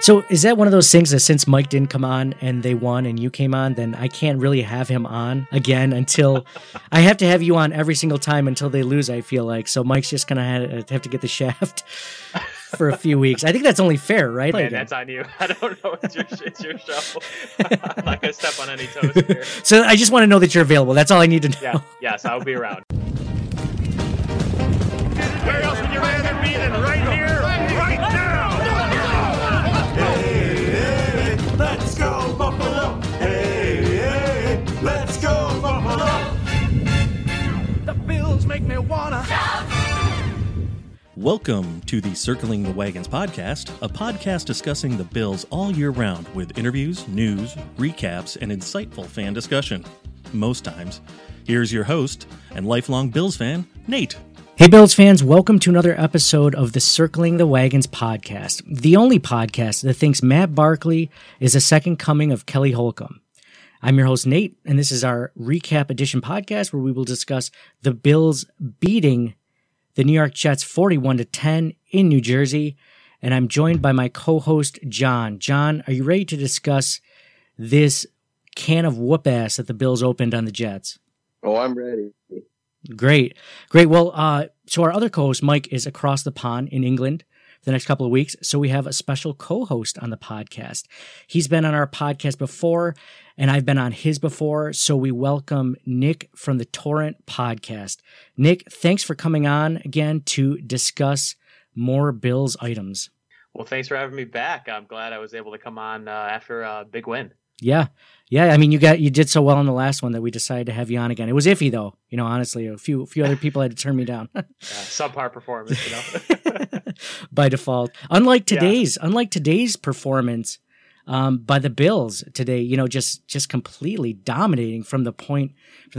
So is that one of those things that since Mike didn't come on and they won and you came on, then I can't really have him on again until I have to have you on every single time until they lose, I feel like. So Mike's just going to have to get the shaft for a few weeks. I think that's only fair, right? Man, that's on you. I don't know. It's your show. I'm not going to step on any toes here. So I just want to know that you're available. That's all I need to know. Yeah. Yes, I'll be around. Where else would you rather be than right here, right now? Let's go, Buffalo! Hey, hey, let's go, Buffalo! The Bills make me wanna... Welcome to the Circling the Wagons podcast, a podcast discussing the Bills all year round with interviews, news, recaps, and insightful fan discussion. Most times. Here's your host and lifelong Bills fan, Nate. Hey Bills fans, welcome to another episode of the Circling the Wagons podcast, the only podcast that thinks Matt Barkley is a second coming of Kelly Holcomb. I'm your host Nate, and this is our recap edition podcast where we will discuss the Bills beating the New York Jets 41-10 in New Jersey, and I'm joined by my co-host John. John, are you ready to discuss this can of whoop-ass that the Bills opened on the Jets? Oh, I'm ready. Great. Well, so our other co-host, Mike, is across the pond in England for the next couple of weeks. So we have a special co-host on the podcast. He's been on our podcast before, and I've been on his before. So we welcome Nick from the Torrent Podcast. Nick, thanks for coming on again to discuss more Bills items. Well, thanks for having me back. I'm glad I was able to come on after a big win. Yeah. I mean, you did so well on the last one that we decided to have you on again. It was iffy, though. You know, honestly, a few other people had to turn me down. Subpar performance, you know, by default. Unlike today's performance by the Bills today, you know, just completely dominating from the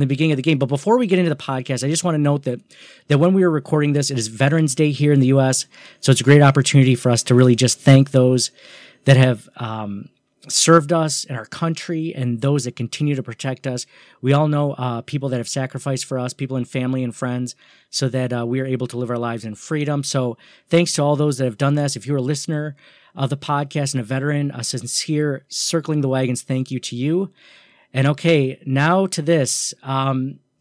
beginning of the game. But before we get into the podcast, I just want to note that when we were recording this, it is Veterans Day here in the U.S., so it's a great opportunity for us to really just thank those that have served us and our country and those that continue to protect us. We all know people that have sacrificed for us, people in family and friends, so that we are able to live our lives in freedom. So thanks to all those that have done this. If you're a listener of the podcast and a veteran, a sincere Circling the Wagons thank you to you. And okay, now to this.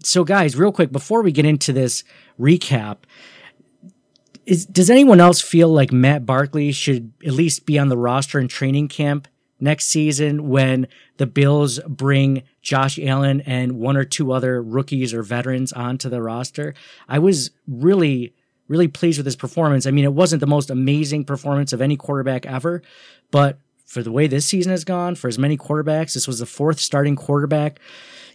So guys, real quick, before we get into this recap, does anyone else feel like Matt Barkley should at least be on the roster in training camp next season when the Bills bring Josh Allen and one or two other rookies or veterans onto the roster? I was really, really pleased with his performance. I mean, it wasn't the most amazing performance of any quarterback ever, but for the way this season has gone, for as many quarterbacks, this was the fourth starting quarterback,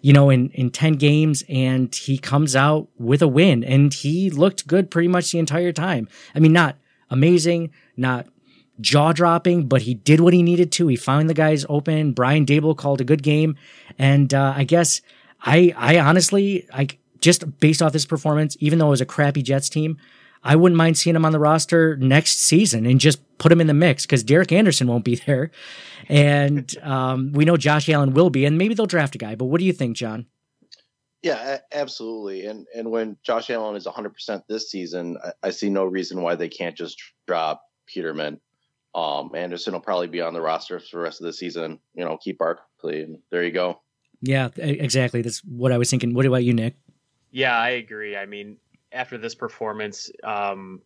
you know, in 10 games, and he comes out with a win, and he looked good pretty much the entire time. I mean, not amazing, not jaw-dropping, but he did what he needed to. He found the guys open. Brian Daboll called a good game. And I guess I honestly, just based off this performance, even though it was a crappy Jets team, I wouldn't mind seeing him on the roster next season and just put him in the mix, because Derek Anderson won't be there. And we know Josh Allen will be, and maybe they'll draft a guy. But what do you think, John? Yeah, absolutely. And when Josh Allen is 100% this season, I see no reason why they can't just drop Peterman. Anderson will probably be on the roster for the rest of the season. You know, keep Barkley, and there you go. Yeah, exactly. That's what I was thinking. What about you, Nick? Yeah, I agree. I mean, after this performance,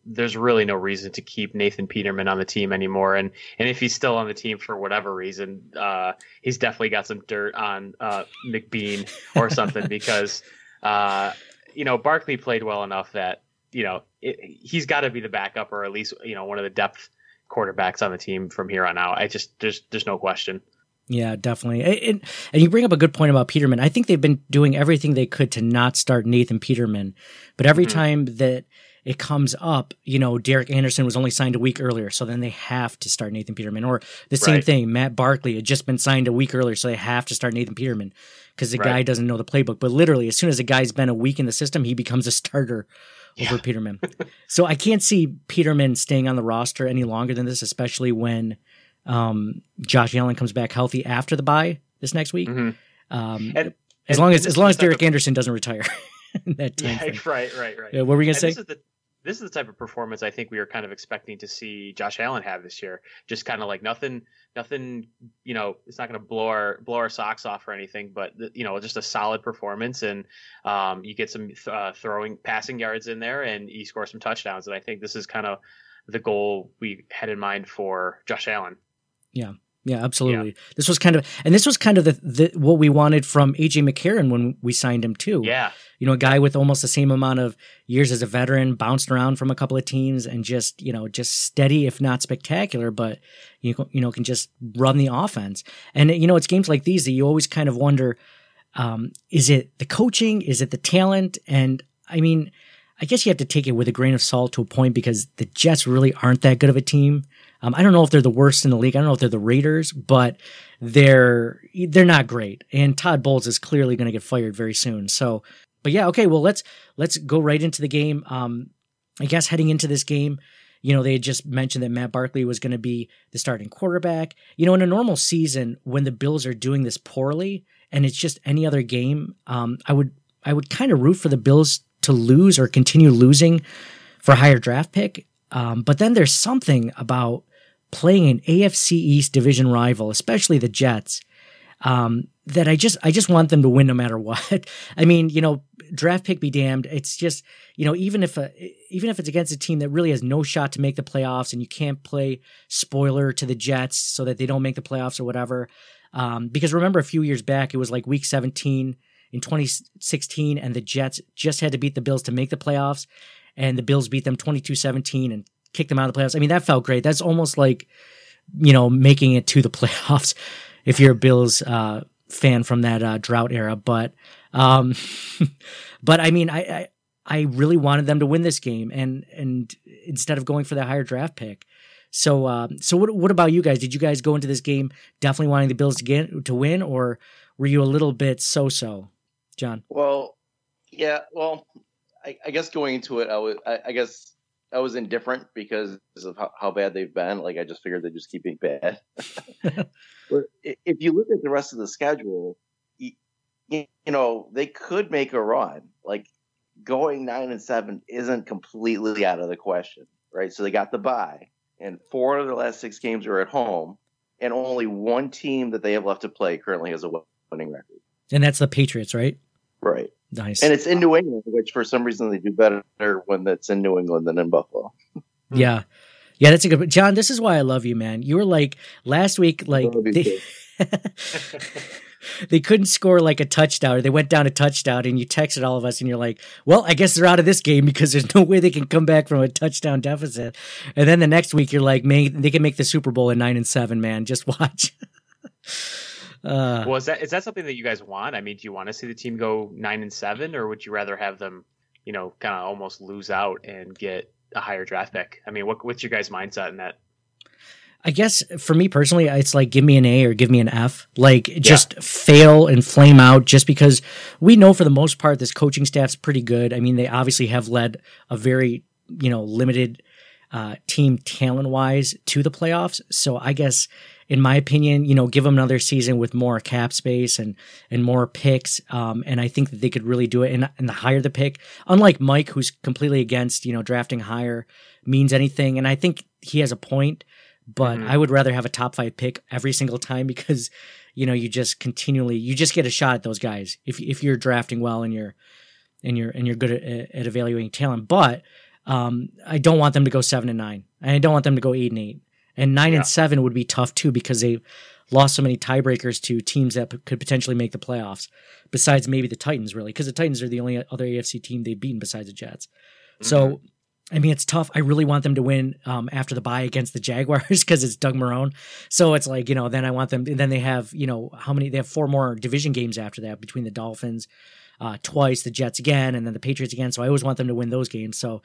there's really no reason to keep Nathan Peterman on the team anymore. And if he's still on the team for whatever reason, he's definitely got some dirt on McBean or something because, you know, Barkley played well enough that, you know, he's got to be the backup or at least, you know, one of the depth quarterbacks on the team from here on out. I just there's no question. Yeah, definitely. And you bring up a good point about Peterman. I think they've been doing everything they could to not start Nathan Peterman. But every time that it comes up, you know, Derek Anderson was only signed a week earlier, so then they have to start Nathan Peterman. Or the same thing, Matt Barkley had just been signed a week earlier, so they have to start Nathan Peterman because the guy doesn't know the playbook. But literally, as soon as a guy's been a week in the system, he becomes a starter over Peterman. So I can't see Peterman staying on the roster any longer than this, especially when – Josh Allen comes back healthy after the bye this next week. As long as Derek Anderson doesn't retire in that time. Yeah, right. What were we gonna say? This is the type of performance I think we were kind of expecting to see Josh Allen have this year. Just kind of like nothing. You know, it's not going to blow our socks off or anything, but you know, just a solid performance, and you get some passing yards in there, and you score some touchdowns. And I think this is kind of the goal we had in mind for Josh Allen. Yeah. Yeah, absolutely. Yeah. This was kind of the what we wanted from AJ McCarron when we signed him too. Yeah. You know, a guy with almost the same amount of years as a veteran, bounced around from a couple of teams and just, you know, just steady, if not spectacular, but you know, can just run the offense. And you know, it's games like these that you always kind of wonder, is it the coaching? Is it the talent? And I mean, I guess you have to take it with a grain of salt to a point because the Jets really aren't that good of a team. I don't know if they're the worst in the league. I don't know if they're the Raiders, but they're not great. And Todd Bowles is clearly going to get fired very soon. So, but yeah, okay. Well, let's go right into the game. I guess heading into this game, you know, they had just mentioned that Matt Barkley was going to be the starting quarterback. You know, in a normal season, when the Bills are doing this poorly and it's just any other game, I would kind of root for the Bills to lose or continue losing for a higher draft pick. But then there's something about playing an AFC East division rival, especially the Jets, that I just want them to win no matter what. I mean, you know, draft pick be damned. It's just, you know, even if it's against a team that really has no shot to make the playoffs and you can't play spoiler to the Jets so that they don't make the playoffs or whatever. Because remember a few years back, it was like week 17 in 2016 and the Jets just had to beat the Bills to make the playoffs. And the Bills beat them 22-17 and kicked them out of the playoffs. I mean, that felt great. That's almost like, you know, making it to the playoffs if you're a Bills fan from that drought era. But, but I mean, I really wanted them to win this game and instead of going for the higher draft pick. So what about you guys? Did you guys go into this game definitely wanting the Bills to win, or were you a little bit so-so, John? Well, yeah, well, I guess going into it, I was indifferent because of how bad they've been. Like, I just figured they'd just keep being bad. But if you look at the rest of the schedule, you know, they could make a run. Like, going 9-7 isn't completely out of the question, right? So they got the bye, and 4 of their last 6 games are at home, and only one team that they have left to play currently has a winning record. And that's the Patriots, right? Right. Nice. And it's in New England, which for some reason they do better when that's in New England than in Buffalo. Yeah. Yeah, that's a good one. John, this is why I love you, man. You were like last week, like they couldn't score like a touchdown or they went down a touchdown and you texted all of us and you're like, well, I guess they're out of this game because there's no way they can come back from a touchdown deficit. And then the next week you're like, man, they can make the Super Bowl in 9-7, man. Just watch. Well, is that something that you guys want? I mean, do you want to see the team go 9-7, or would you rather have them, you know, kind of almost lose out and get a higher draft pick? I mean, what's your guys' mindset in that? I guess for me personally, it's like give me an A or give me an F. Like just fail and flame out, just because we know for the most part this coaching staff's pretty good. I mean, they obviously have led a very, you know, limited team talent wise to the playoffs. So I guess, in my opinion, you know, give them another season with more cap space and more picks. And I think that they could really do it. And the higher the pick, unlike Mike, who's completely against, you know, drafting higher means anything. And I think he has a point, But I would rather have a top five pick every single time because, you know, you just continually, you just get a shot at those guys if you're drafting well and you're good at evaluating talent. But I don't want them to go 7-9, and I don't want them to go 8-8, and 9-7 would be tough too because they lost so many tiebreakers to teams that could potentially make the playoffs. Besides maybe the Titans, really, because the Titans are the only other AFC team they've beaten besides the Jets. So, I mean, it's tough. I really want them to win after the bye against the Jaguars because it's Doug Marrone. So it's like, you know, then I want them. Then they have, you know, how many? They have four more division games after that between the Dolphins twice, the Jets again, and then the Patriots again. So I always want them to win those games. So,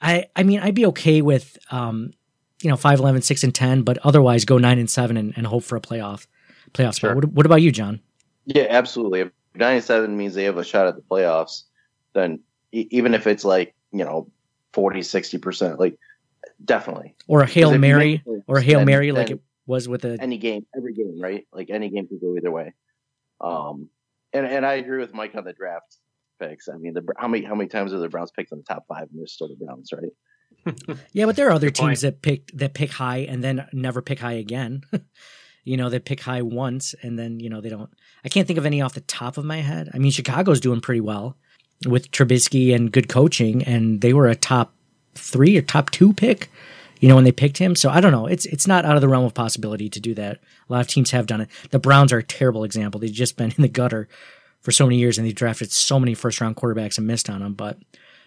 I mean, I'd be okay with, you know, 5-11, 6-10, but otherwise go 9-7 and hope for a playoff spot. Sure. What about you, John? Yeah, absolutely. If 9-7 means they have a shot at the playoffs, then even if it's like, you know, 40-60%, like definitely. Or a Hail Mary, then, like it was with any game, every game, right? Like any game could go either way. And I agree with Mike on the draft picks. I mean, how many times are the Browns picked in the top five and they're still the Browns, right? Yeah, but there are other teams that pick high and then never pick high again. You know, they pick high once and then, you know, they don't. I can't think of any off the top of my head. I mean, Chicago's doing pretty well with Trubisky and good coaching, and they were a top 3 or top 2 pick, you know, when they picked him. So I don't know. It's not out of the realm of possibility to do that. A lot of teams have done it. The Browns are a terrible example. They've just been in the gutter for so many years, and they drafted so many first-round quarterbacks and missed on them. But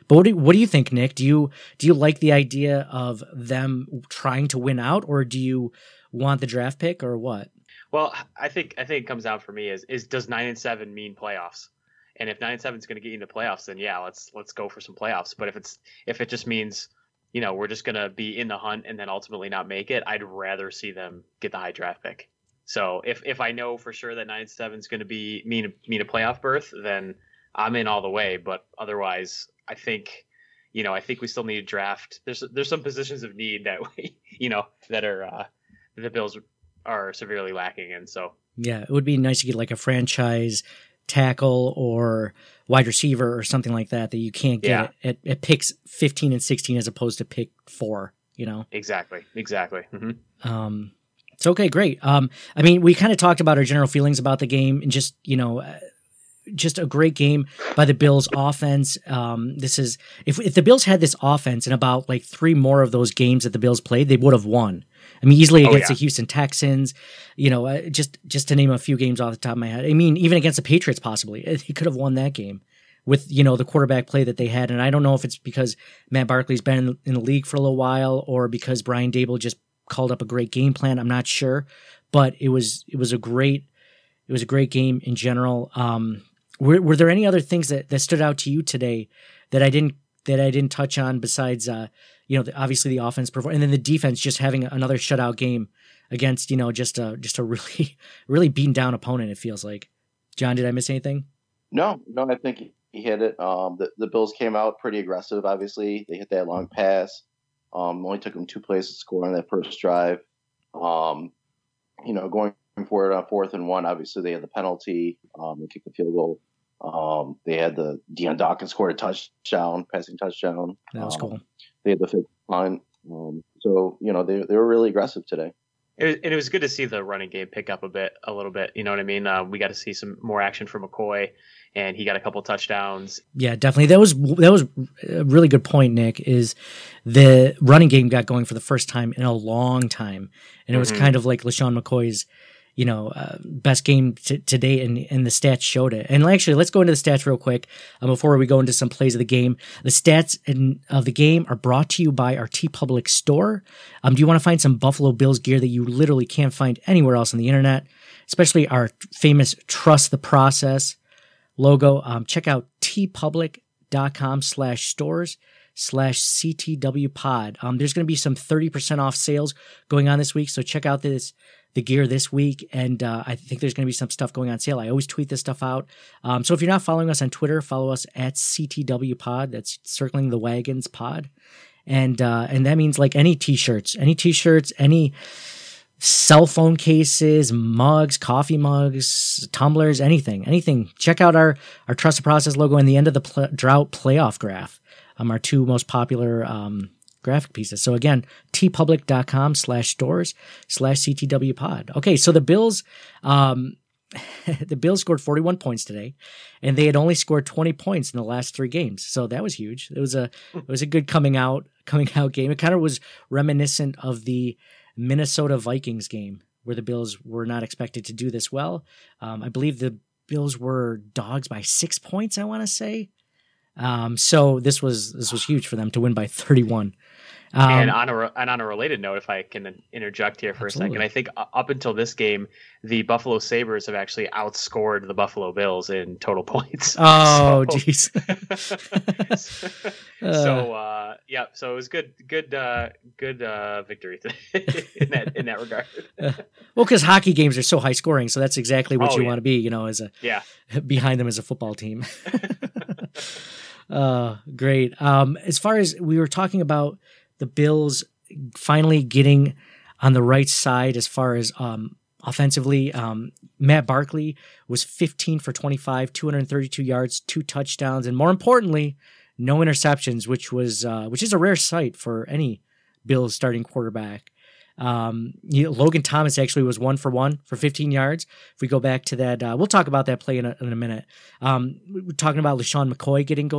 what do you think, Nick? Do you like the idea of them trying to win out, or do you want the draft pick, or what? Well, I think it comes down for me is does 9-7 mean playoffs? And if 9-7 is going to get you into playoffs, then yeah, let's go for some playoffs. But if it just means, you know, we're just going to be in the hunt and then ultimately not make it, I'd rather see them get the high draft pick. So if I know for sure that 9-7 is going to be mean a playoff berth, then I'm in all the way. But otherwise, I think we still need to draft. There's some positions of need that we, you know, that are the Bills are severely lacking in. So yeah, it would be nice to get like a franchise tackle or wide receiver or something like that you can't get at picks 15 and 16 as opposed to pick 4, you know? Exactly. Mm-hmm. It's okay. Great. I mean, we kind of talked about our general feelings about the game and just, you know, just a great game by the Bills offense. This is, if the Bills had this offense in about like 3 more of those games that the Bills played, they would have won. I mean, easily against the Houston Texans, you know, just to name a few games off the top of my head. I mean, even against the Patriots, possibly. He could have won that game with, you know, the quarterback play that they had. And I don't know if it's because Matt Barkley's been in the league for a little while or because Brian Daboll just called up a great game plan. I'm not sure, but it was a great game in general. Were there any other things that stood out to you today that I didn't touch on besides, you know, obviously the offense performed, and then the defense just having another shutout game against, you know, just a really, really beaten down opponent, it feels like. John, did I miss anything? No, I think he hit it. The Bills came out pretty aggressive, obviously. They hit that long pass. Only took them 2 plays to score on that first drive. You know, going for it on 4th and 1, obviously they had the penalty. They kicked the field goal. They had the Deion Dawkins scored a touchdown, passing touchdown. That was cool. They had the 5th line. So, you know, they were really aggressive today. It was good to see the running game pick up a little bit. You know what I mean? We got to see some more action from McCoy, and he got a couple touchdowns. Yeah, definitely. That was a really good point, Nick, is the running game got going for the first time in a long time. And it was kind of like LeSean McCoy's, you know, best game to date, and the stats showed it. And actually, let's go into the stats real quick before we go into some plays of the game. The stats of the game are brought to you by our TeePublic store. Do you want to find some Buffalo Bills gear that you literally can't find anywhere else on the internet, especially our famous Trust the Process logo? Check out teepublic.com/stores/CTW Pod. There's going to be some 30% off sales going on this week, so check out the gear this week, and I think there's going to be some stuff going on sale. I always tweet this stuff out. So if you're not following us on Twitter, follow us at CTW Pod. That's Circling the Wagons Pod, and that means like any t-shirts, any cell phone cases, mugs, coffee mugs, tumblers, anything. Check out our Trust the Process logo and the end of the drought playoff graph. Our 2 most popular graphic pieces. So again, tpublic.com/stores/CTW pod. Okay. So the Bills, the Bills scored 41 points today, and they had only scored 20 points in the last three games. So that was huge. It was a good coming out game. It kind of was reminiscent of the Minnesota Vikings game, where the Bills were not expected to do this well. I believe the Bills were dogs by 6 points, I want to say. So this was huge for them to win by 31. And on a related note, if I can interject here for absolutely. A second, I think up until this game, the Buffalo Sabres have actually outscored the Buffalo Bills in total points. Oh, jeez. So it was good victory in that regard. Well, because hockey games are so high scoring, so that's exactly what you want to be, as a behind them as a football team. Great. As far as we were talking about the Bills finally getting on the right side as far as offensively, Matt Barkley was 15 for 25, 232 yards, 2 touchdowns, and more importantly, no interceptions, which is a rare sight for any Bills starting quarterback. Logan Thomas actually was 1 for 1 for 15 yards. If we go back to that, we'll talk about that play in a minute. We're talking about LeSean McCoy getting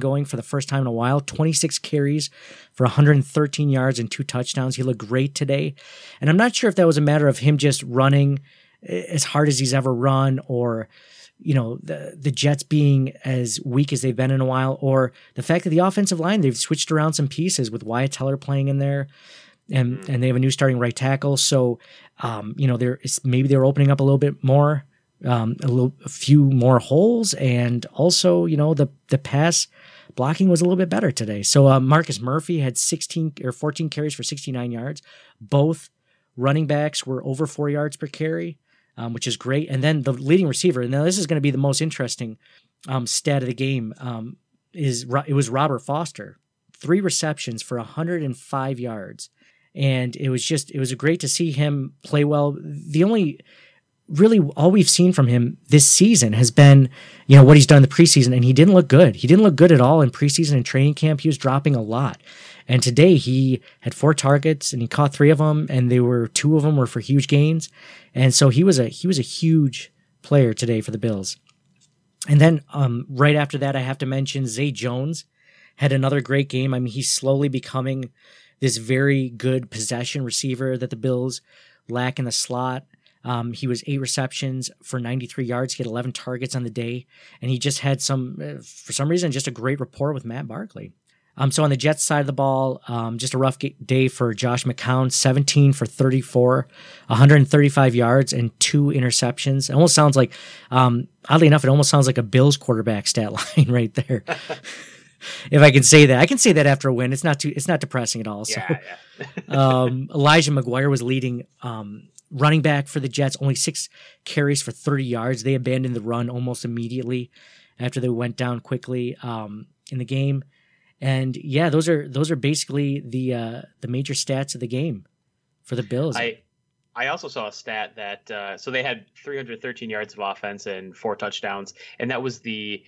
going for the first time in a while, 26 carries for 113 yards and 2 touchdowns. He looked great today. And I'm not sure if that was a matter of him just running as hard as he's ever run, or, the Jets being as weak as they've been in a while, or the fact that the offensive line, they've switched around some pieces with Wyatt Teller playing in there. And they have a new starting right tackle, so maybe they're opening up a little bit more, a few more holes, and also the pass blocking was a little bit better today. So Marcus Murphy had 14 carries for 69 yards. Both running backs were over 4 yards per carry, which is great. And then the leading receiver, and now this is going to be the most interesting stat of the game, it was Robert Foster, 3 receptions for 105 yards. And it was great to see him play well. The only, really all we've seen from him this season has been, what he's done in the preseason, and he didn't look good. He didn't look good at all in preseason and training camp. He was dropping a lot. And today he had 4 targets and he caught 3 of them, and they were 2 of them were for huge gains. And so he was a huge player today for the Bills. And then right after that, I have to mention Zay Jones had another great game. I mean, he's slowly becoming this very good possession receiver that the Bills lack in the slot. He was 8 receptions for 93 yards. He had 11 targets on the day. And he just had for some reason, just a great rapport with Matt Barkley. So on the Jets side of the ball, just a rough day for Josh McCown, 17 for 34, 135 yards and 2 interceptions. It almost sounds like, oddly enough, it almost sounds like a Bills quarterback stat line right there. If I can say that, I can say that after a win. It's not depressing at all. So, Elijah McGuire was leading running back for the Jets, only 6 carries for 30 yards. They abandoned the run almost immediately after they went down quickly in the game. And yeah, those are basically the major stats of the game for the Bills. I also saw a stat that so they had 313 yards of offense and 4 touchdowns, and that was the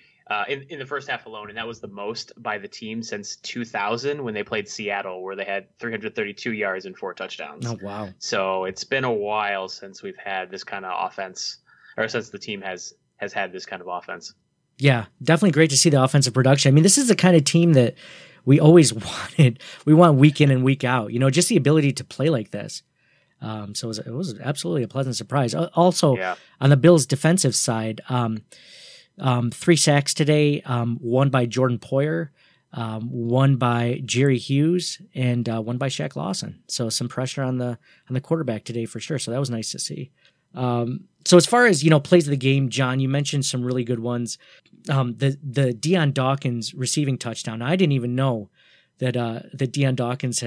in the first half alone, and that was the most by the team since 2000 when they played Seattle, where they had 332 yards and 4 touchdowns. Oh, wow. So it's been a while since we've had this kind of offense, or since the team has had this kind of offense. Yeah, definitely great to see the offensive production. I mean, this is the kind of team that we always wanted. We want week in and week out, just the ability to play like this. So it was absolutely a pleasant surprise. Also, on the Bills' defensive side, 3 sacks today, 1 by Jordan Poyer, 1 by Jerry Hughes, and 1 by Shaq Lawson. So some pressure on the quarterback today for sure. So that was nice to see. So as far as, plays of the game, John, you mentioned some really good ones. The Deion Dawkins receiving touchdown. Now, I didn't even know that that Deion Dawkins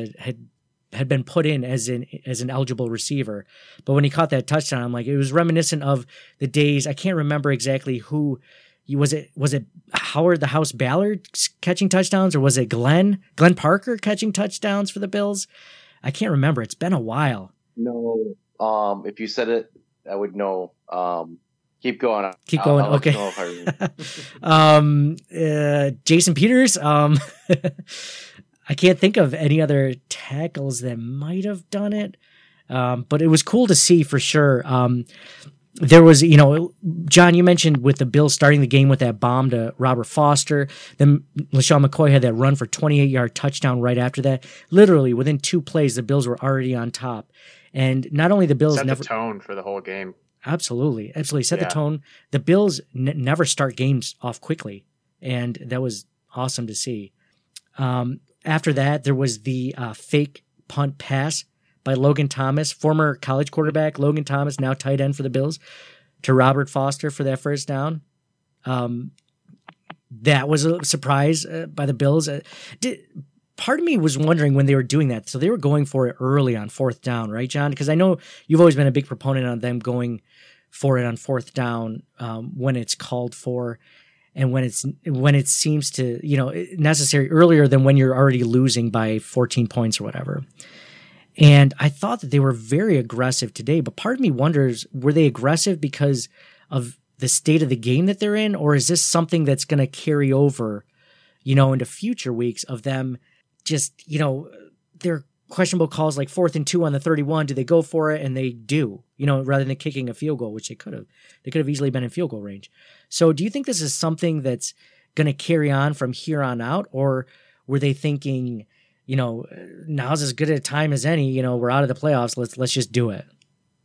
had been put in as an eligible receiver. But when he caught that touchdown, I'm like, it was reminiscent of the days. I can't remember exactly who he was. Was it Howard the House Ballard catching touchdowns, or was it Glenn Parker catching touchdowns for the Bills? I can't remember. It's been a while. No. If you said it, I would know. Keep going. I'll okay. Jason Peters. I can't think of any other tackles that might have done it. But it was cool to see for sure. There was, you know, John, you mentioned with the Bills starting the game with that bomb to Robert Foster. Then LeSean McCoy had that run for 28-yard touchdown right after that. Literally within two plays, the Bills were already on top. And not only the Bills set the tone for the whole game. Absolutely, absolutely set the tone. The Bills never start games off quickly, and that was awesome to see. After that, there was the fake punt pass by Logan Thomas, former college quarterback Logan Thomas, now tight end for the Bills, to Robert Foster for that first down. That was a surprise by the Bills. Part of me was wondering when they were doing that. So they were going for it early on fourth down, right, John? Because I know you've always been a big proponent on them going for it on fourth down when it's called for and when it seems to, you know, necessary earlier than when you're already losing by 14 points or whatever. And I thought that they were very aggressive today, but part of me wonders, were they aggressive because of the state of the game that they're in, or is this something that's going to carry over, you know, into future weeks of them just, you know, their questionable calls like 4th and 2 on the 31, do they go for it? And they do, you know, rather than kicking a field goal, which they could have easily been in field goal range. So do you think this is something that's going to carry on from here on out, or were they thinking, you know, now's as good a time as any, you know, we're out of the playoffs. Let's just do it.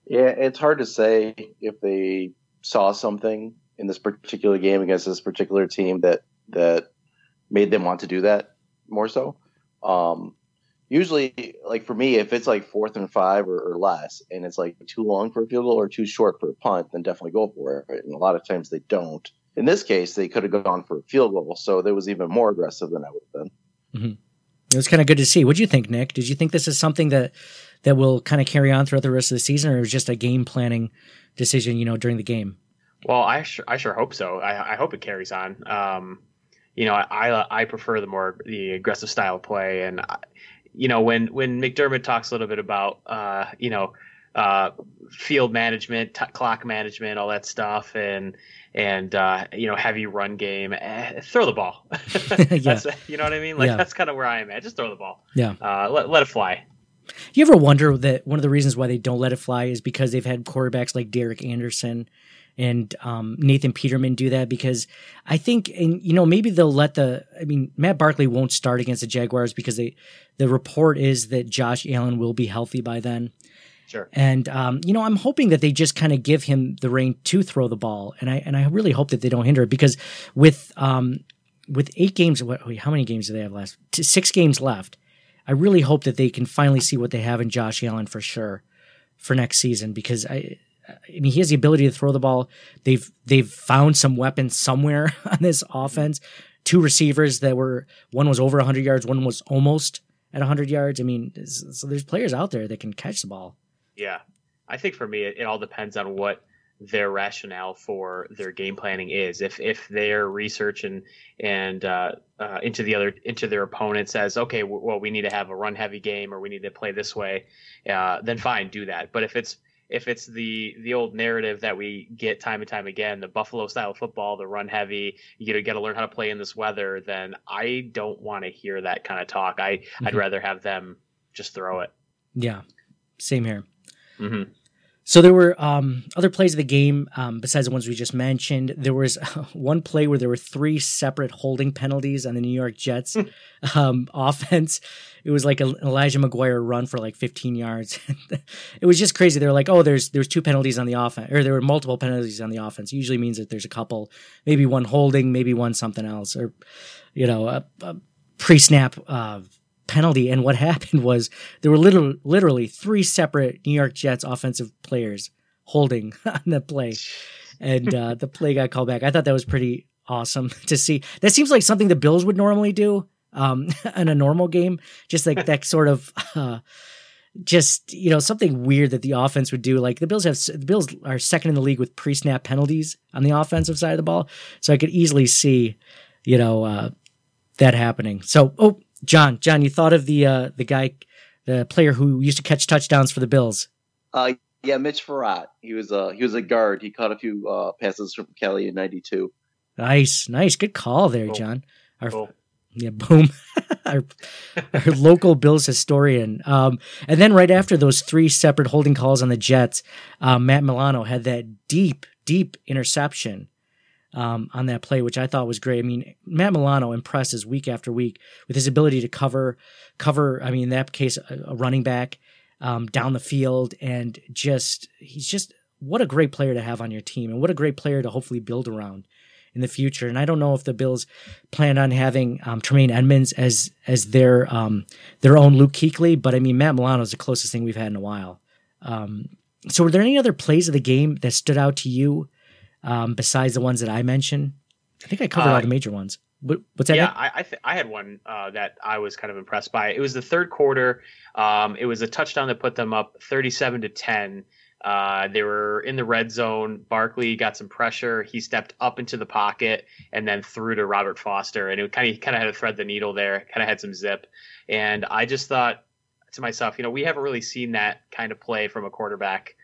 Yeah. It's hard to say if they saw something in this particular game against this particular team that made them want to do that more so. Usually, like for me, if it's like 4th and 5 or less, and it's like too long for a field goal or too short for a punt, then definitely go for it. And a lot of times they don't. In this case, they could have gone for a field goal, so that was even more aggressive than I would have been. Mm-hmm. It was kind of good to see. What do you think, Nick? Did you think this is something that will kind of carry on throughout the rest of the season, or it was just a game planning decision, you know, during the game? Well, I sure hope so. I hope it carries on. You know, I prefer the aggressive style of play, and you know, when McDermott talks a little bit about you know, field management, clock management, all that stuff, and you know, heavy run game, throw the ball. That's, you know what I mean? Like that's kind of where I am at. Just throw the ball. Yeah. Let it fly. Do you ever wonder that one of the reasons why they don't let it fly is because they've had quarterbacks like Derek Anderson and Nathan Peterman do that? Because I think, and you know, maybe they'll let Matt Barkley won't start against the Jaguars because the report is that Josh Allen will be healthy by then. Sure. And you know, I'm hoping that they just kind of give him the rein to throw the ball, and I really hope that they don't hinder it, because with 8 games, how many games do they have left? 6 games left. I really hope that they can finally see what they have in Josh Allen for sure for next season, because I mean, he has the ability to throw the ball. They've found some weapons somewhere on this offense. 2 receivers that were, one was over 100 yards, one was almost at 100 yards. I mean, so there's players out there that can catch the ball. Yeah. I think for me, it all depends on what their rationale for their game planning is. If their research and into their opponent says, okay, well, we need to have a run heavy game, or we need to play this way, then fine, do that. But if it's the old narrative that we get time and time again, the Buffalo style of football, the run heavy, you got to learn how to play in this weather, then I don't want to hear that kind of talk. I'd rather have them just throw it. Yeah, same here. Mm-hmm. So there were other plays of the game besides the ones we just mentioned. There was one play where there were 3 separate holding penalties on the New York Jets offense. It was like an Elijah McGuire run for like 15 yards. It was just crazy. They were like, oh, there's 2 penalties on the offense, or there were multiple penalties on the offense. It usually means that there's a couple, maybe one holding, maybe one something else, or, you know, a pre-snap penalty. And what happened was there were literally 3 separate New York Jets offensive players holding on the play, and the play got called back. I thought that was pretty awesome to see. That seems like something the Bills would normally do in a normal game, just like that sort of just, you know, something weird that the offense would do. Like the Bills are second in the league with pre-snap penalties on the offensive side of the ball, so I could easily see, you know, that happening. So John, you thought of the guy, the player who used to catch touchdowns for the Bills? Yeah, Mitch Farrat. He was a guard. He caught a few passes from Kelly in '92. Nice, good call there, cool. John. Cool. Yeah, boom. Our local Bills historian. And then right after those three separate holding calls on the Jets, Matt Milano had that deep interception on that play, which I thought was great. I mean, Matt Milano impresses week after week with his ability to cover. I mean, in that case, a running back down the field, and he's what a great player to have on your team, and what a great player to hopefully build around in the future. And I don't know if the Bills plan on having Tremaine Edmonds as their own Luke Kuechly, but I mean, Matt Milano is the closest thing we've had in a while. So were there any other plays of the game that stood out to you besides the ones that I mentioned? I think I covered all the major ones. What's that? Yeah, I had one that I was kind of impressed by. It was the third quarter. It was a touchdown that put them up 37-10. They were in the red zone. Barkley got some pressure. He stepped up into the pocket and then threw to Robert Foster. And it kind of had to thread the needle there, kind of had some zip. And I just thought to myself, we haven't really seen that kind of play from a quarterback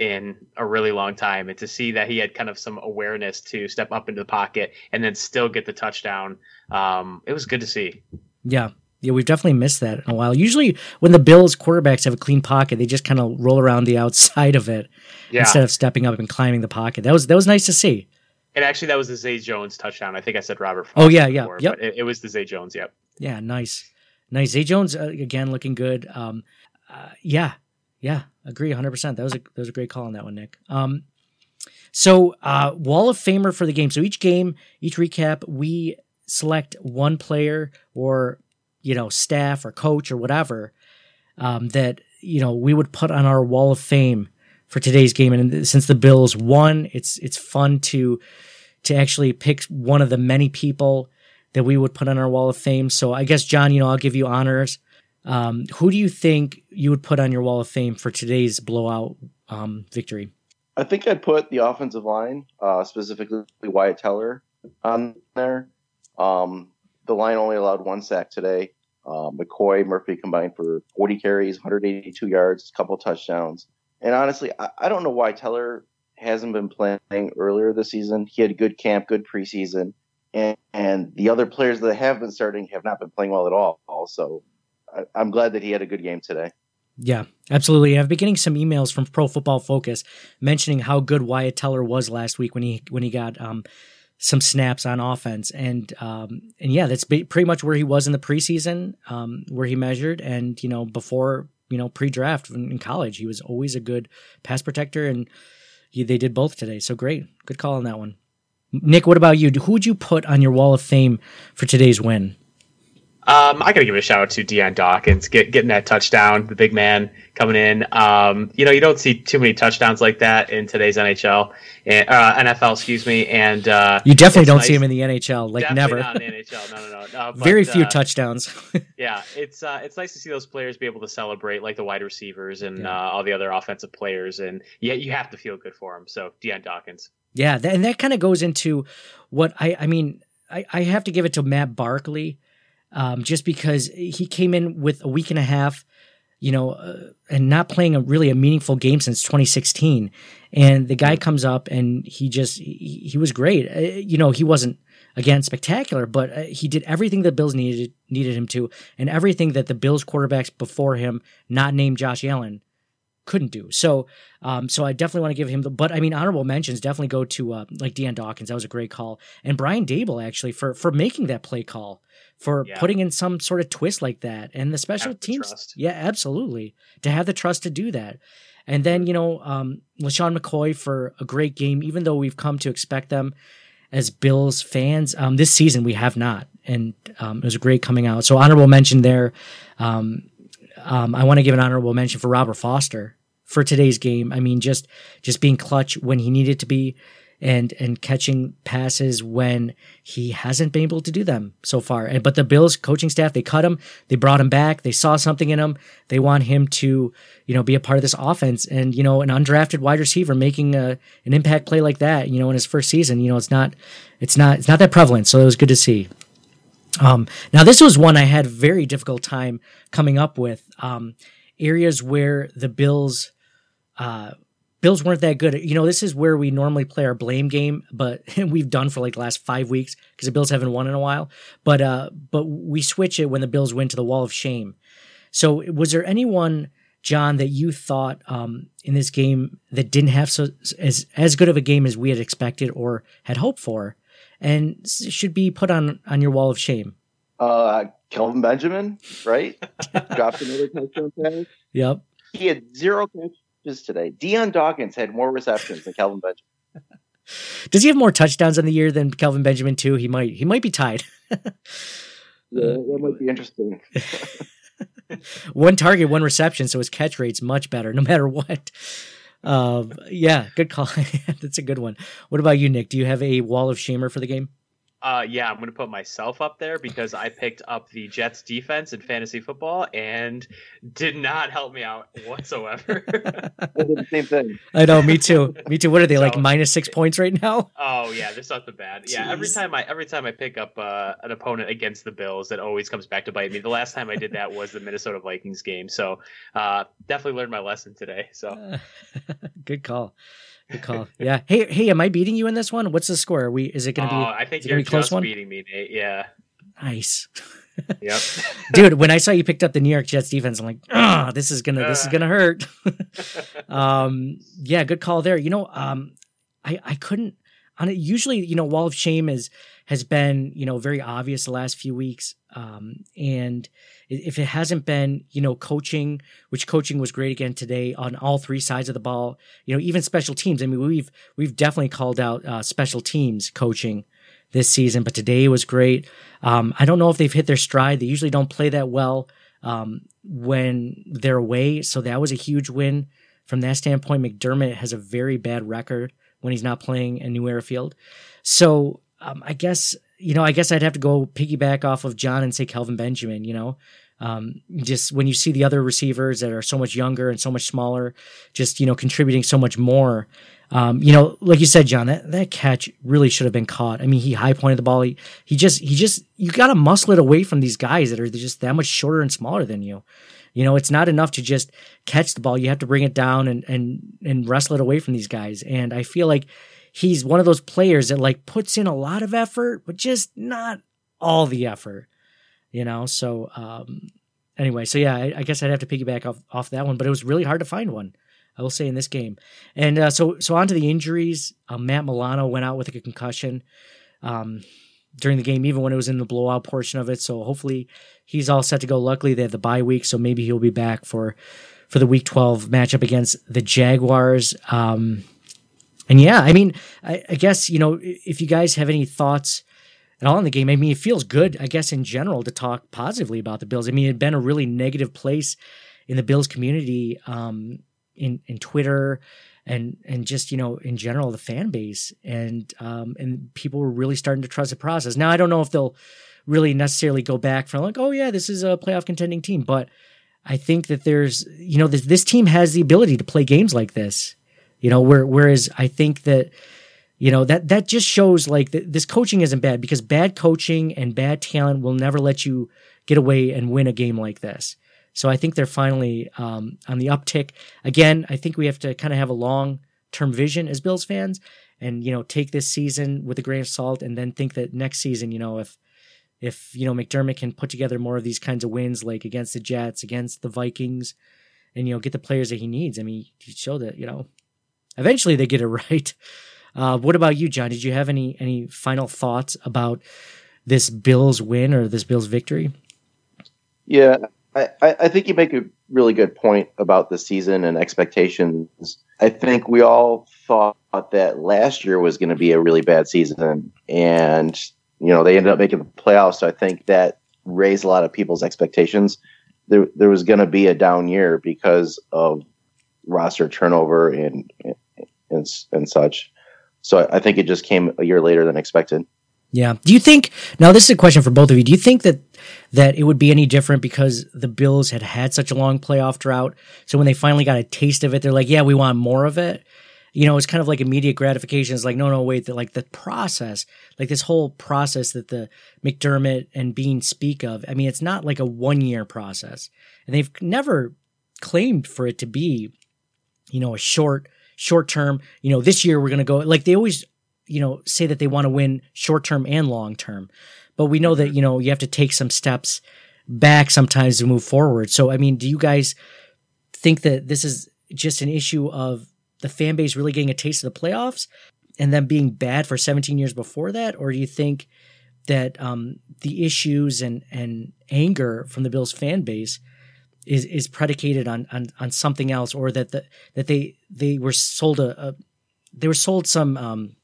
in a really long time. And to see that he had kind of some awareness to step up into the pocket and then still get the touchdown, it was good to see. Yeah. Yeah, we've definitely missed that in a while. Usually when the Bills quarterbacks have a clean pocket, they just kind of roll around the outside of it instead of stepping up and climbing the pocket. That was nice to see. And actually, that was the Zay Jones touchdown. I think I said Robert Foster. Oh, yeah. Before, yep. But it was the Zay Jones, yep. Yeah, nice. Zay Jones, again, looking good. Yeah, agree 100%. That was a great call on that one, Nick. So Wall of Famer for the game. So each game, each recap, we select one player or staff or coach or whatever that, we would put on our Wall of Fame for today's game. And since the Bills won, it's fun to actually pick one of the many people that we would put on our Wall of Fame. So I guess, John, I'll give you honors. Who do you think you would put on your Wall of Fame for today's blowout victory? I think I'd put the offensive line, specifically Wyatt Teller, on there. The line only allowed one sack today. McCoy, Murphy combined for 40 carries, 182 yards, a couple touchdowns. And honestly, I don't know why Teller hasn't been playing earlier this season. He had a good camp, good preseason. And the other players that have been starting have not been playing well at all. So I'm glad that he had a good game today. Yeah, absolutely. I've been getting some emails from Pro Football Focus mentioning how good Wyatt Teller was last week when he got some snaps on offense, and yeah, that's pretty much where he was in the preseason, where he measured, and before pre-draft in college, he was always a good pass protector, and they did both today. So great, good call on that one, Nick. What about you? Who would you put on your Wall of Fame for today's win? I gotta give a shout out to Deion Dawkins getting that touchdown, the big man coming in. You don't see too many touchdowns like that in today's NFL, excuse me. And you definitely don't see him in the NHL, like never. Not in the NHL, no. Very few touchdowns. Yeah, it's nice to see those players be able to celebrate, like the wide receivers and all the other offensive players. And yeah, you have to feel good for him. So Deion Dawkins. Yeah, and that kind of goes into what I mean, I have to give it to Matt Barkley. Just because he came in with a week and a half, and not playing a meaningful game since 2016. And the guy comes up and he was great. He wasn't, again, spectacular, but he did everything the Bills needed him to, and everything that the Bills quarterbacks before him, not named Josh Allen, couldn't do. So I definitely want to give him honorable mentions definitely go to like Deion Dawkins. That was a great call. And Brian Daboll actually for making that play call, for putting in some sort of twist like that. And the special teams. Trust. Yeah, absolutely. To have the trust to do that. And then, LeSean McCoy for a great game, even though we've come to expect them as Bills fans. This season we have not. And it was a great coming out. So honorable mention there. I want to give an honorable mention for Robert Foster for today's game. I mean, just being clutch when he needed to be and catching passes when he hasn't been able to do them so far. But the Bills coaching staff, they cut him. They brought him back. They saw something in him. They want him to, be a part of this offense. And, an undrafted wide receiver making an impact play like that, in his first season, it's not that prevalent. So it was good to see. Now this was one I had very difficult time coming up with, areas where the Bills, Bills weren't that good. You know, this is where we normally play our blame game, but we've done for like the last 5 weeks because the Bills haven't won in a while. But we switch it when the Bills win to the wall of shame. So was there anyone, John, that you thought in this game that didn't have as good of a game as we had expected or had hoped for and should be put on your wall of shame? Kelvin Benjamin, right? Dropped another touchdown pass. Yep. He had zero catches today. Deion Dawkins had more receptions than Kelvin Benjamin. Does he have more touchdowns on the year than Kelvin Benjamin too? He might be tied. That might be interesting. One target, one reception, so his catch rate's much better no matter what. Yeah, good call. That's a good one. What about you, Nick? Do you have a wall of shamer for the game? Yeah, I'm going to put myself up there because I picked up the Jets defense in fantasy football and did not help me out whatsoever. I did the same thing. I know, me too. What are they, like minus 6 points right now? Oh yeah, they're something bad. Jeez. Yeah, every time I pick up an opponent against the Bills, it always comes back to bite me. The last time I did that was the Minnesota Vikings game. So definitely learned my lesson today. So good call. Good call. Yeah. Hey, am I beating you in this one? What's the score? Is it going to be? Oh, I think you're just beating me, Nate. Yeah. Nice. Yep. Dude, when I saw you picked up the New York Jets defense, I'm like, ah, this is gonna hurt. Yeah, good call there. You know, I couldn't. Usually, you know, wall of shame has been, you know, very obvious the last few weeks. And if it hasn't been, you know, coaching, which coaching was great again today on all three sides of the ball, you know, even special teams. I mean, we've definitely called out special teams coaching this season, but today was great. I don't know if they've hit their stride. They usually don't play that well when they're away. So that was a huge win from that standpoint. McDermott has a very bad record when he's not playing a new airfield. So I guess I'd have to go piggyback off of John and say Kelvin Benjamin, you know, just when you see the other receivers that are so much younger and so much smaller, just, you know, contributing so much more, you know, like you said, John, that catch really should have been caught. I mean, he high pointed the ball. He just, you got to muscle it away from these guys that are just that much shorter and smaller than you. You know, it's not enough to just catch the ball. You have to bring it down and wrestle it away from these guys. And I feel like he's one of those players that like puts in a lot of effort, but just not all the effort, you know? So anyway, so yeah, I guess I'd have to piggyback off that one, but it was really hard to find one, I will say, in this game. And so on to the injuries. Matt Milano went out with a concussion during the game, even when it was in the blowout portion of it. So hopefully he's all set to go. Luckily, they have the bye week, so maybe he'll be back for the Week 12 matchup against the Jaguars. And yeah, I mean, I guess, you know, if you guys have any thoughts at all on the game, I mean, it feels good, I guess, in general to talk positively about the Bills. I mean, it had been a really negative place in the Bills community, in Twitter and just, you know, in general, the fan base, and people were really starting to trust the process. Now, I don't know if they'll really necessarily go back from like, oh yeah, this is a playoff contending team. But I think that there's, you know, this team has the ability to play games like this. You know, whereas I think that, you know, that just shows like this coaching isn't bad, because bad coaching and bad talent will never let you get away and win a game like this. So I think they're finally on the uptick. Again, I think we have to kind of have a long-term vision as Bills fans and, you know, take this season with a grain of salt and then think that next season, you know, if you know, McDermott can put together more of these kinds of wins, like against the Jets, against the Vikings, and, you know, get the players that he needs. I mean, he showed that, you know, eventually they get it right. What about you, John? Did you have any final thoughts about this Bills win or this Bills victory? Yeah, I think you make a really good point about the season and expectations. I think we all thought that last year was going to be a really bad season, and you know, they ended up making the playoffs. So I think that raised a lot of people's expectations. There was going to be a down year because of roster turnover and such. So I think it just came a year later than expected. Yeah. Do you think, now this is a question for both of you, do you think that it would be any different because the Bills had such a long playoff drought? So when they finally got a taste of it, they're like, yeah, we want more of it. You know, it's kind of like immediate gratification. It's like, no, wait, like the process, like this whole process that the McDermott and Bean speak of, I mean, it's not like a 1 year process, and they've never claimed for it to be, you know, a short short term, you know, this year we're going to go, like they always, you know, say that they want to win short term and long term. But we know that, you know, you have to take some steps back sometimes to move forward. So, I mean, do you guys think that this is just an issue of the fan base really getting a taste of the playoffs and then being bad for 17 years before that? Or do you think that the issues and anger from the Bills fan base is predicated on something else, or that they were sold some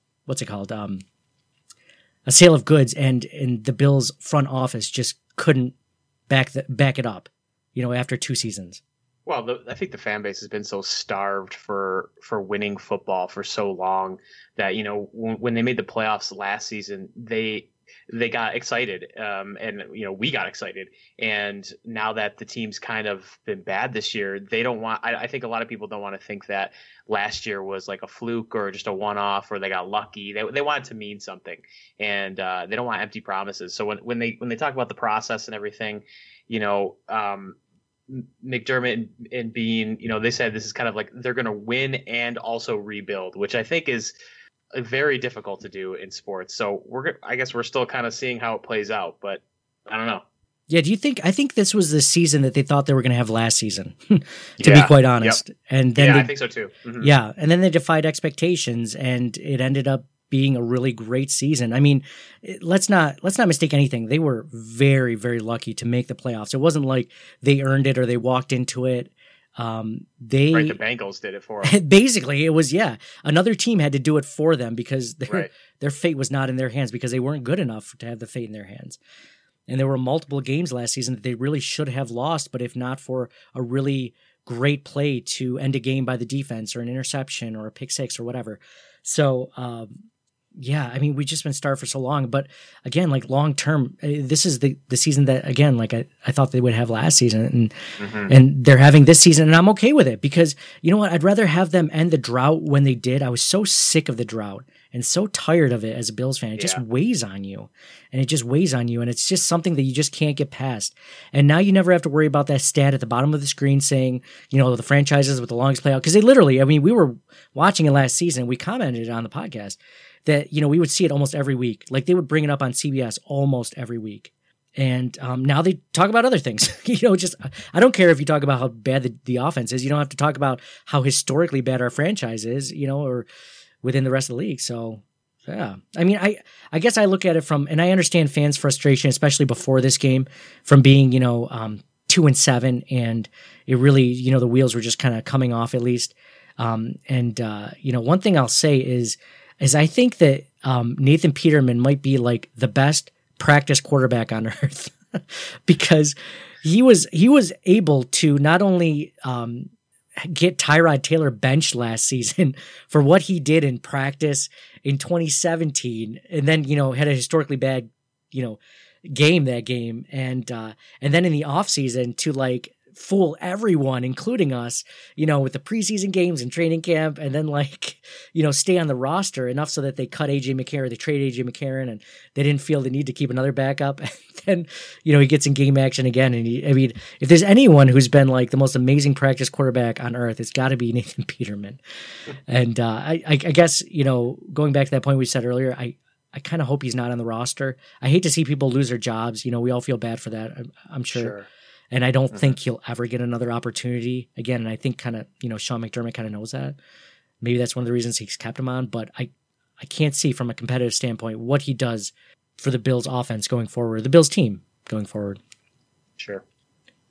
a sale of goods, and the Bills front office just couldn't back it up, you know, after two seasons? Well, I think the fan base has been so starved for winning football for so long that, you know, when they made the playoffs last season, they got excited, and, you know, we got excited. And now that the team's kind of been bad this year, they don't want – I think a lot of people don't want to think that last year was like a fluke or just a one-off or they got lucky. They want it to mean something, and they don't want empty promises. So when they talk about the process and everything, you know, McDermott and Bean, you know, they said this is kind of like they're going to win and also rebuild, which I think is – very difficult to do in sports. So I guess we're still kind of seeing how it plays out, but I don't know. Yeah. I think this was the season that they thought they were going to have last season, to be quite honest. Yep. And then I think so too. Mm-hmm. Yeah. And then they defied expectations and it ended up being a really great season. I mean, let's not mistake anything. They were very, very lucky to make the playoffs. It wasn't like they earned it or they walked into it. The Bengals did it for them. Basically, it was another team had to do it for them because their fate was not in their hands, because they weren't good enough to have the fate in their hands. And there were multiple games last season that they really should have lost, but if not for a really great play to end a game by the defense, or an interception, or a pick six, or whatever. So, I mean, we've just been starved for so long. But again, like long term, this is the season that, again, like I thought they would have last season, and and they're having this season, and I'm okay with it, because you know what? I'd rather have them end the drought when they did. I was so sick of the drought and so tired of it as a Bills fan. It just weighs on you, and it just weighs on you, and it's just something that you just can't get past. And now you never have to worry about that stat at the bottom of the screen saying, you know, the franchises with the longest playoff, because they literally, I mean, we were watching it last season. We commented on the podcast that, you know, we would see it almost every week. Like they would bring it up on CBS almost every week. And now they talk about other things, you know, just, I don't care if you talk about how bad the offense is. You don't have to talk about how historically bad our franchise is, you know, or within the rest of the league. So, yeah, I mean, I guess I look at it from, and I understand fans' frustration, especially before this game, from being, you know, 2-7, and it really, you know, the wheels were just kind of coming off, at least. You know, one thing I'll say is I think that Nathan Peterman might be like the best practice quarterback on earth, because he was able to not only get Tyrod Taylor benched last season for what he did in practice in 2017, and then, you know, had a historically bad, you know, game that game, and then in the offseason to like fool everyone, including us, you know, with the preseason games and training camp, and then, like, you know, stay on the roster enough so that they cut AJ McCarron, they trade AJ McCarron, and they didn't feel the need to keep another backup. And then, you know, he gets in game action again. And I mean, if there's anyone who's been like the most amazing practice quarterback on earth, it's got to be Nathan Peterman. And I guess, you know, going back to that point we said earlier, I kind of hope he's not on the roster. I hate to see people lose their jobs. You know, we all feel bad for that, I'm sure. And I don't think he'll ever get another opportunity again. And I think kind of, you know, Sean McDermott kind of knows that. Maybe that's one of the reasons he's kept him on. But I can't see from a competitive standpoint what he does for the Bills offense going forward, the Bills team going forward. Sure.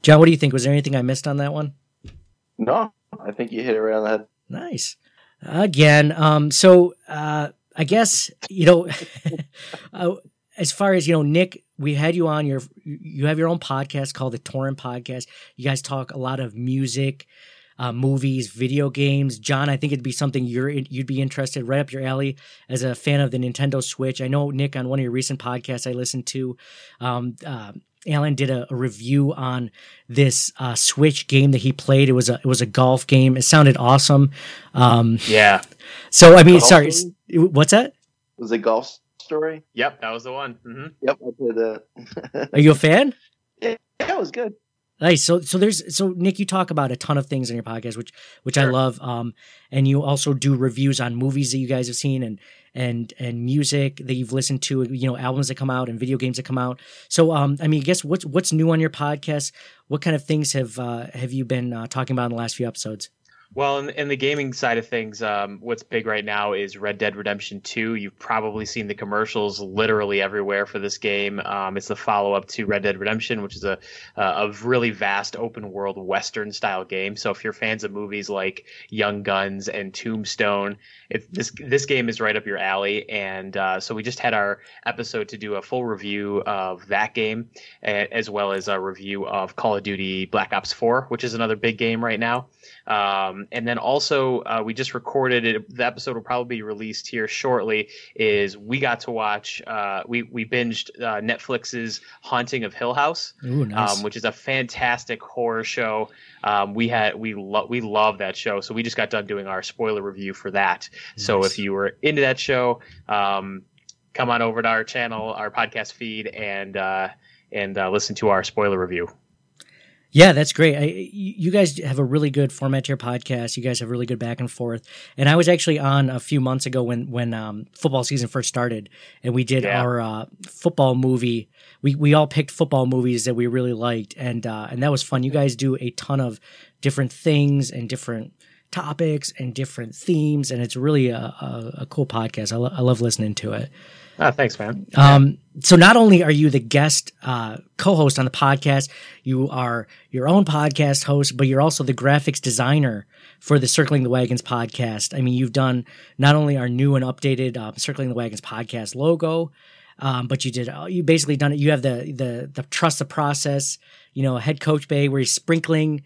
John, what do you think? Was there anything I missed on that one? No, I think you hit it right on the head. Nice. Again, I guess, you know, as far as, you know, Nick, we had you on you have your own podcast called the Torrent Podcast. You guys talk a lot of music, movies, video games. John, I think it'd be something you'd be interested right up your alley as a fan of the Nintendo Switch. I know, Nick, on one of your recent podcasts I listened to, Alan did a review on this Switch game that he played. It was a golf game. It sounded awesome. So, I mean, sorry, what's that? It was a golf story. Yep, that was the one. Mm-hmm. Yep, I played that. Are you a fan? Yeah, it was good. Nice. So Nick, you talk about a ton of things in your podcast, which sure. I love. And you also do reviews on movies that you guys have seen and music that you've listened to, you know, albums that come out and video games that come out. So, I mean, I guess what's new on your podcast? What kind of things have you been talking about in the last few episodes? Well, in the gaming side of things, what's big right now is Red Dead Redemption 2. You've probably seen the commercials literally everywhere for this game. It's the follow-up to Red Dead Redemption, which is a really vast open-world Western-style game. So if you're fans of movies like Young Guns and Tombstone, this game is right up your alley. And so we just had our episode to do a full review of that game, as well as a review of Call of Duty Black Ops 4, which is another big game right now. And then also we just recorded it. The episode will probably be released here shortly. Is we got to watch we binged Netflix's Haunting of Hill House. Ooh, nice. Which is a fantastic horror show. We love that show. So we just got done doing our spoiler review for that. Nice. So if you were into that show, come on over to our channel, our podcast feed, and listen to our spoiler review. Yeah, that's great. You guys have a really good format to your podcast. You guys have really good back and forth. And I was actually on a few months ago when football season first started, and we did our football movie. We all picked football movies that we really liked, and that was fun. You guys do a ton of different things and different topics and different themes, and it's really a cool podcast. I love listening to it. Oh, thanks, man. So not only are you the guest co-host on the podcast, you are your own podcast host, but you're also the graphics designer for the Circling the Wagons podcast. I mean, you've done not only our new and updated Circling the Wagons podcast logo, but you basically done it. You have the trust the process, you know, head coach Bay, where he's sprinkling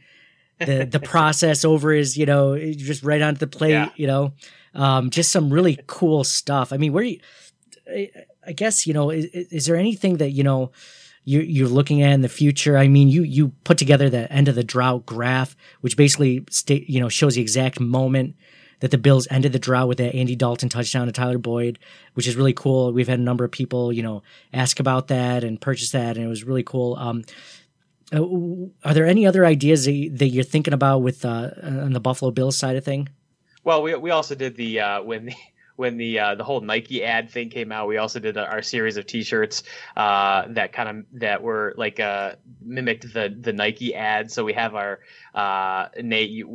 the process over his, you know, just right onto the plate, you know, just some really cool stuff. I mean, I guess, you know, is there anything that, you know, you're looking at in the future? I mean, you put together the end of the drought graph, which basically shows the exact moment that the Bills ended the drought with that Andy Dalton touchdown to Tyler Boyd, which is really cool. We've had a number of people, you know, ask about that and purchase that, and it was really cool. Are there any other ideas that you're thinking about with on the Buffalo Bills side of thing? Well, we also did the when the whole Nike ad thing came out, we also did our series of T-shirts that were like mimicked the Nike ad. So we have our Nate.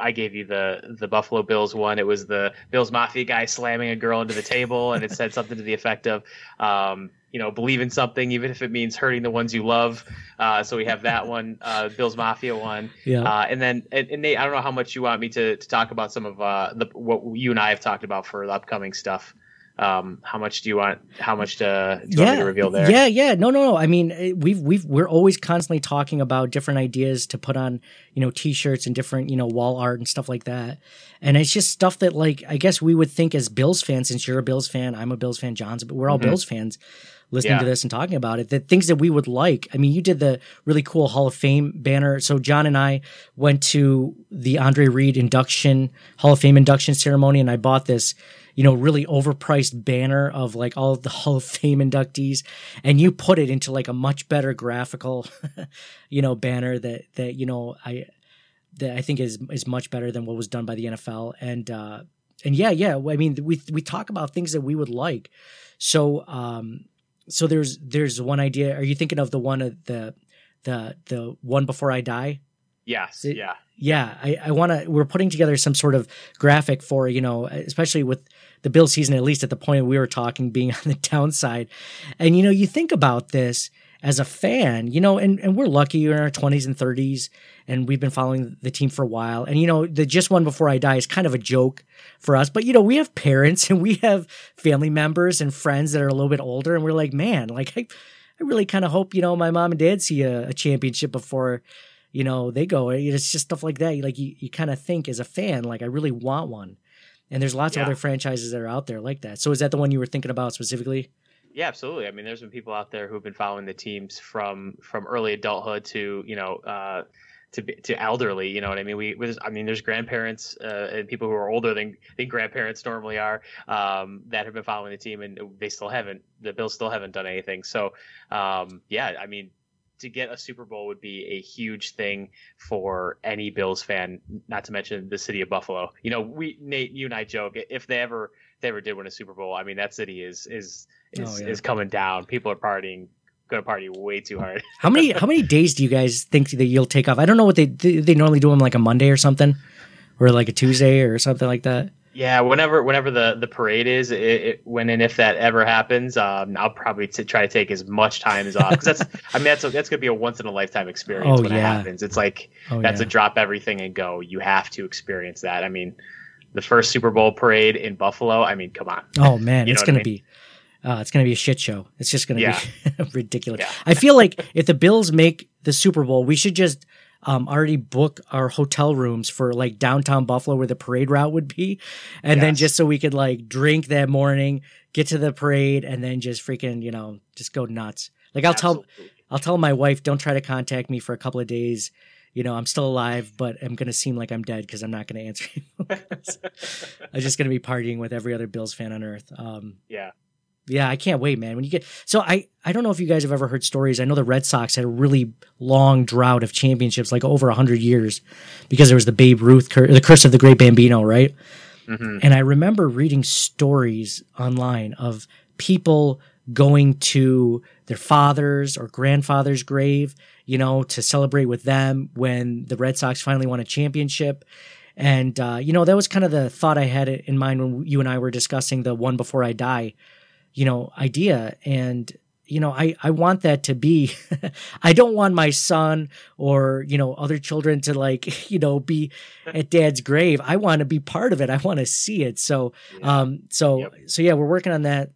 I gave you the Buffalo Bills one. It was the Bills Mafia guy slamming a girl into the table, and it said something to the effect of, you know, believe in something, even if it means hurting the ones you love. So we have that one, Bills Mafia one. Yeah. And then Nate, I don't know how much you want me to talk about some of what you and I have talked about for the upcoming stuff. How much do you want me to reveal there? Yeah. No. I mean, we're always constantly talking about different ideas to put on, you know, T-shirts and different, you know, wall art and stuff like that. And it's just stuff that, like, I guess we would think as Bills fans, since you're a Bills fan, I'm a Bills fan, John's, but we're all Bills fans listening to this and talking about it, the things that we would like. I mean, you did the really cool Hall of Fame banner. So John and I went to the Andre Reed Hall of Fame induction ceremony, and I bought this, you know, really overpriced banner of like all of the Hall of Fame inductees, and you put it into like a much better graphical, you know, banner that you know, I think is much better than what was done by the NFL. And I mean, we talk about things that we would like. So there's one idea. Are you thinking of the one of the one before I die? Yes. Yeah. Yeah. We're putting together some sort of graphic for, you know, especially with the Bills season, at least at the point we were talking, being on the downside. And, you know, you think about this as a fan, you know, and we're lucky, we're in our 20s and 30s, and we've been following the team for a while. And, you know, the just one before I die is kind of a joke for us. But, you know, we have parents and we have family members and friends that are a little bit older. And we're like, man, like, I really kind of hope, you know, my mom and dad see a championship before, you know, they go. It's just stuff like that. Like, you kind of think as a fan, like, I really want one. And there's lots of other franchises that are out there like that. So is that the one you were thinking about specifically? Yeah, absolutely. I mean, there's been people out there who've been following the teams from early adulthood to, you know, to elderly. You know what I mean? There's grandparents and people who are older than grandparents normally are that have been following the team, and the Bills still haven't done anything. So, I mean, to get a Super Bowl would be a huge thing for any Bills fan, not to mention the city of Buffalo. You know, we, Nate, you and I joke, if they ever did win a Super Bowl, I mean, that city is coming down. People are partying, going to party way too hard. How many days do you guys think that you'll take off? I don't know what they normally do them like a Monday or something, or like a Tuesday or something like that. Yeah, whenever the parade is, when and if that ever happens, I'll probably try to take as much time as off, because that's gonna be a once in a lifetime experience when it happens. It's like a drop everything and go. You have to experience that. I mean, the first Super Bowl parade in Buffalo. I mean, come on. Oh man, it's gonna be a shit show. It's just gonna be ridiculous. Yeah. I feel like if the Bills make the Super Bowl, we should just already book our hotel rooms for like downtown Buffalo where the parade route would be. And then just so we could like drink that morning, get to the parade, and then just freaking, just go nuts. Like I'll tell my wife, don't try to contact me for a couple of days. You know, I'm still alive, but I'm going to seem like I'm dead because I'm not going to answer you. I'm just going to be partying with every other Bills fan on earth. Yeah, I can't wait, man. When you get I don't know if you guys have ever heard stories. I know the Red Sox had a really long drought of championships, like over 100 years, because there was the Babe Ruth the curse of the great Bambino, right? Mm-hmm. And I remember reading stories online of people going to their father's or grandfather's grave, to celebrate with them when the Red Sox finally won a championship. And that was kind of the thought I had in mind when you and I were discussing the One Before I Die idea. And, I want that to be, I don't want my son or, other children to like, be at dad's grave. I want to be part of it. I want to see it. So we're working on that.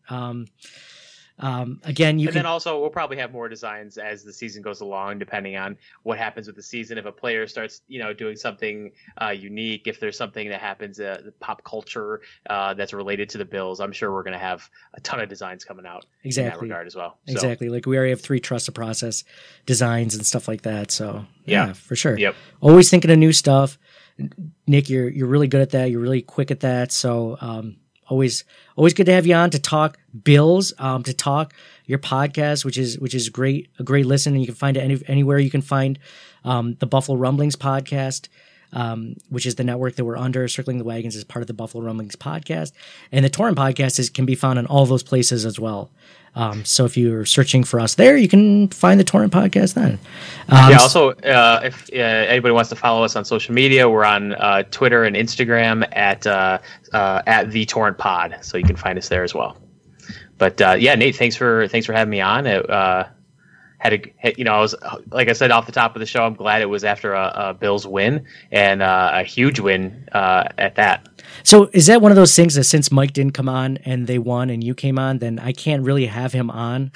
Also we'll probably have more designs as the season goes along, depending on what happens with the season. If a player starts, doing something unique, if there's something that happens, pop culture that's related to the Bills, I'm sure we're going to have a ton of designs coming out in that regard as well. So. Exactly. Like we already have 3 trust the process designs and stuff like that. So yeah for sure. Yep. Always thinking of new stuff. Nick, you're really good at that. You're really quick at that. So, Always good to have you on to talk Bills, to talk your podcast, which is great, a great listen. And you can find it anywhere you can find the Buffalo Rumblings podcast, which is the network that we're under. Circling the Wagons is part of the Buffalo Rumblings podcast, and the Torrent podcast can be found on all those places as well. So if you're searching for us there, you can find the Torrent podcast then. Also, if anybody wants to follow us on social media, we're on Twitter and Instagram at the Torrent Pod, so you can find us there as well. But Nate, thanks for having me on. I was, like I said off the top of the show, I'm glad it was after a Bills win, and a huge win at that. So is that one of those things that since Mike didn't come on and they won and you came on, then I can't really have him on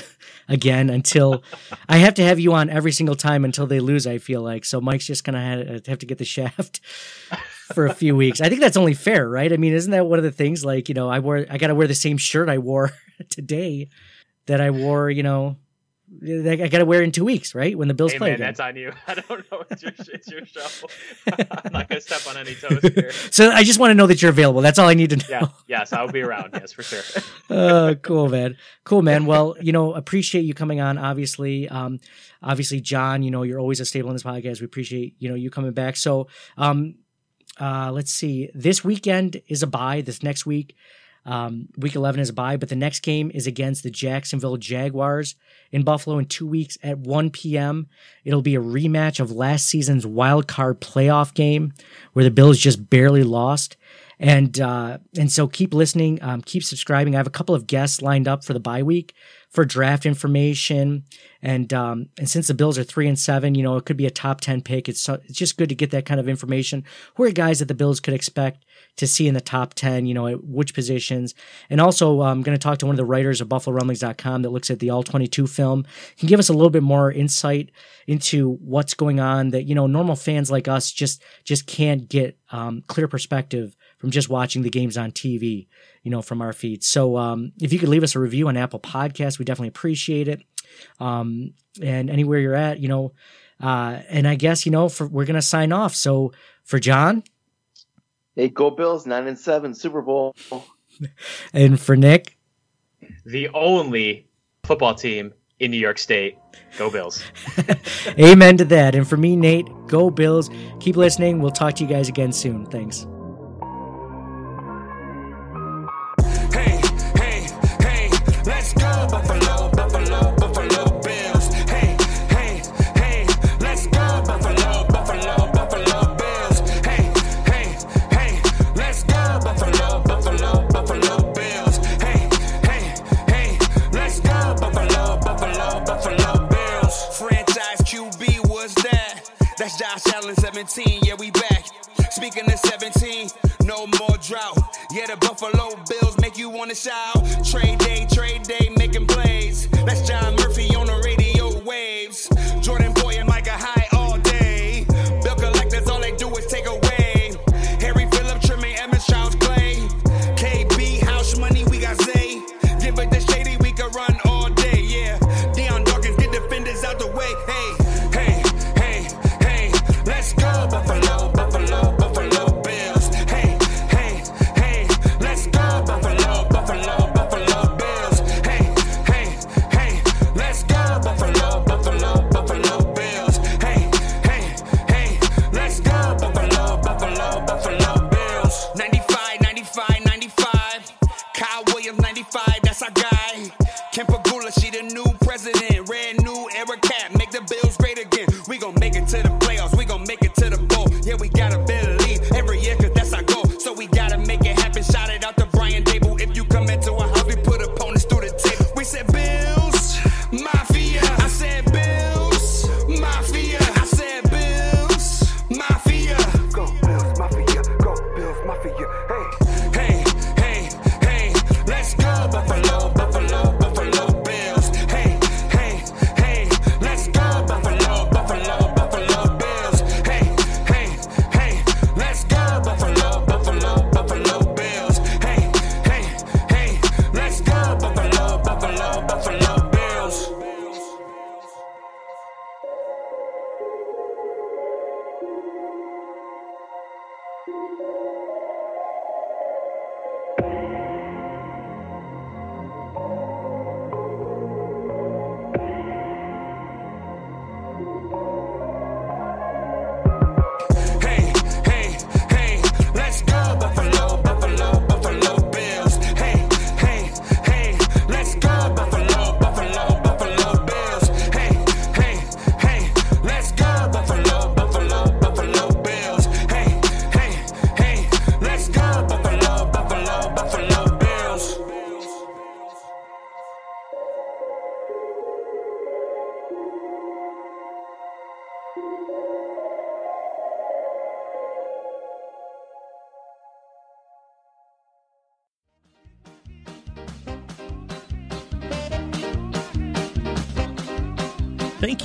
again until I have to have you on every single time until they lose, I feel like. So Mike's just going to have to get the shaft for a few weeks. I think that's only fair, right? I mean, isn't that one of the things, like, I got to wear the same shirt I wore today that I wore, I got to wear in 2 weeks, right? When the Bills play. Man, again. That's on you. I don't know. It's your show. I'm not going to step on any toes here. So I just want to know that you're available. That's all I need to know. Yeah. Yes, I'll be around. Yes, for sure. Cool, man. Well, appreciate you coming on, obviously. Obviously, John, you're always a staple in this podcast. We appreciate, you coming back. So let's see. This weekend is a bye. This next week. Week 11 is a bye, but the next game is against the Jacksonville Jaguars in Buffalo in 2 weeks at 1 p.m. It'll be a rematch of last season's wild card playoff game where the Bills just barely lost. And so keep listening, keep subscribing. I have a couple of guests lined up for the bye week for draft information. And since the Bills are 3-7, it could be a top 10 pick. It's just good to get that kind of information. Who are guys that the Bills could expect to see in the top 10, at which positions? And also I'm going to talk to one of the writers of BuffaloRumblings.com that looks at the all 22 film. Can give us a little bit more insight into what's going on that, normal fans like us just can't get clear perspective from just watching the games on TV, from our feed. So if you could leave us a review on Apple Podcasts, we definitely appreciate it. And anywhere you're at, and I guess, we're going to sign off. So for John. Hey, go Bills, 9-7, Super Bowl. And for Nick. The only football team in New York State. Go Bills. Amen to that. And for me, Nate, go Bills. Keep listening. We'll talk to you guys again soon. Thanks. Hey, hey, hey, let's go Buffalo, Buffalo, Buffalo Bills. Hey, hey, hey, let's go Buffalo, Buffalo, Buffalo Bills. Hey, hey, hey, let's go Buffalo, Buffalo, Buffalo Bills. Hey, hey, hey, let's go Buffalo, Buffalo, Buffalo Bills. Franchise QB was that. That's Josh Allen, 17. Yeah, we back. Speaking of 17, no more drought. Yeah, the Buffalo Bills make you want to shout. Trade day, making plays. That's John Murphy on the radio waves. Jordan Boy and Micah High all day. Bill collectors, all they do is take away. Harry Phillip, trimming Emmett, Charles Clay. KB, house money, we got Zay. Give it to Shady, we could run all day, yeah. Deion Dawkins, get defenders out the way, hey. Hey, hey, hey, let's go Buffalo, Buffalo, Buffalo Bills. Hey, hey, hey, let's go Buffalo, Buffalo, Buffalo Bills. Hey, hey, hey, let's go Buffalo, Buffalo, Buffalo Bills. Hey, hey, hey, let's go Buffalo, Buffalo, Buffalo Bills. 95, 95, 95. Kyle Williams, 95, that's our guy. Kemper Gula, she the new president. Red new era cat, make the Bills great again. We gon' make it to the playoffs, we gon' make it to the bowl. Yeah, we gotta believe every year, cause that's our goal. So we gotta make it happen, shout it out to Brian Daboll. If you come into a house, we put opponents through the table. We said Bills, Mafia. I said Bills, Mafia. I said Bills, Mafia. Go Bills, Mafia. Go Bills, Mafia. Hey, hey, hey, hey, let's go Buffalo, Buffalo, Buffalo Bills. Hey, hey, hey, let's go Buffalo, Buffalo, Buffalo Bills. Hey, hey, hey, let's go Buffalo, Buffalo, Buffalo Bills. Hey, hey, hey, let's go Buffalo, Buffalo, Buffalo Bills. Hey, hey, hey, let's go Buffalo, Buffalo, Buffalo Bills. Hey, hey, hey, let's go Buffalo, Buffalo, Buffalo Bills. Hey, hey, hey, let's go Buffalo, Buffalo, Buffalo Bills. Hey, hey, hey, let's go Buffalo, Buffalo, Buffalo Bills. Thank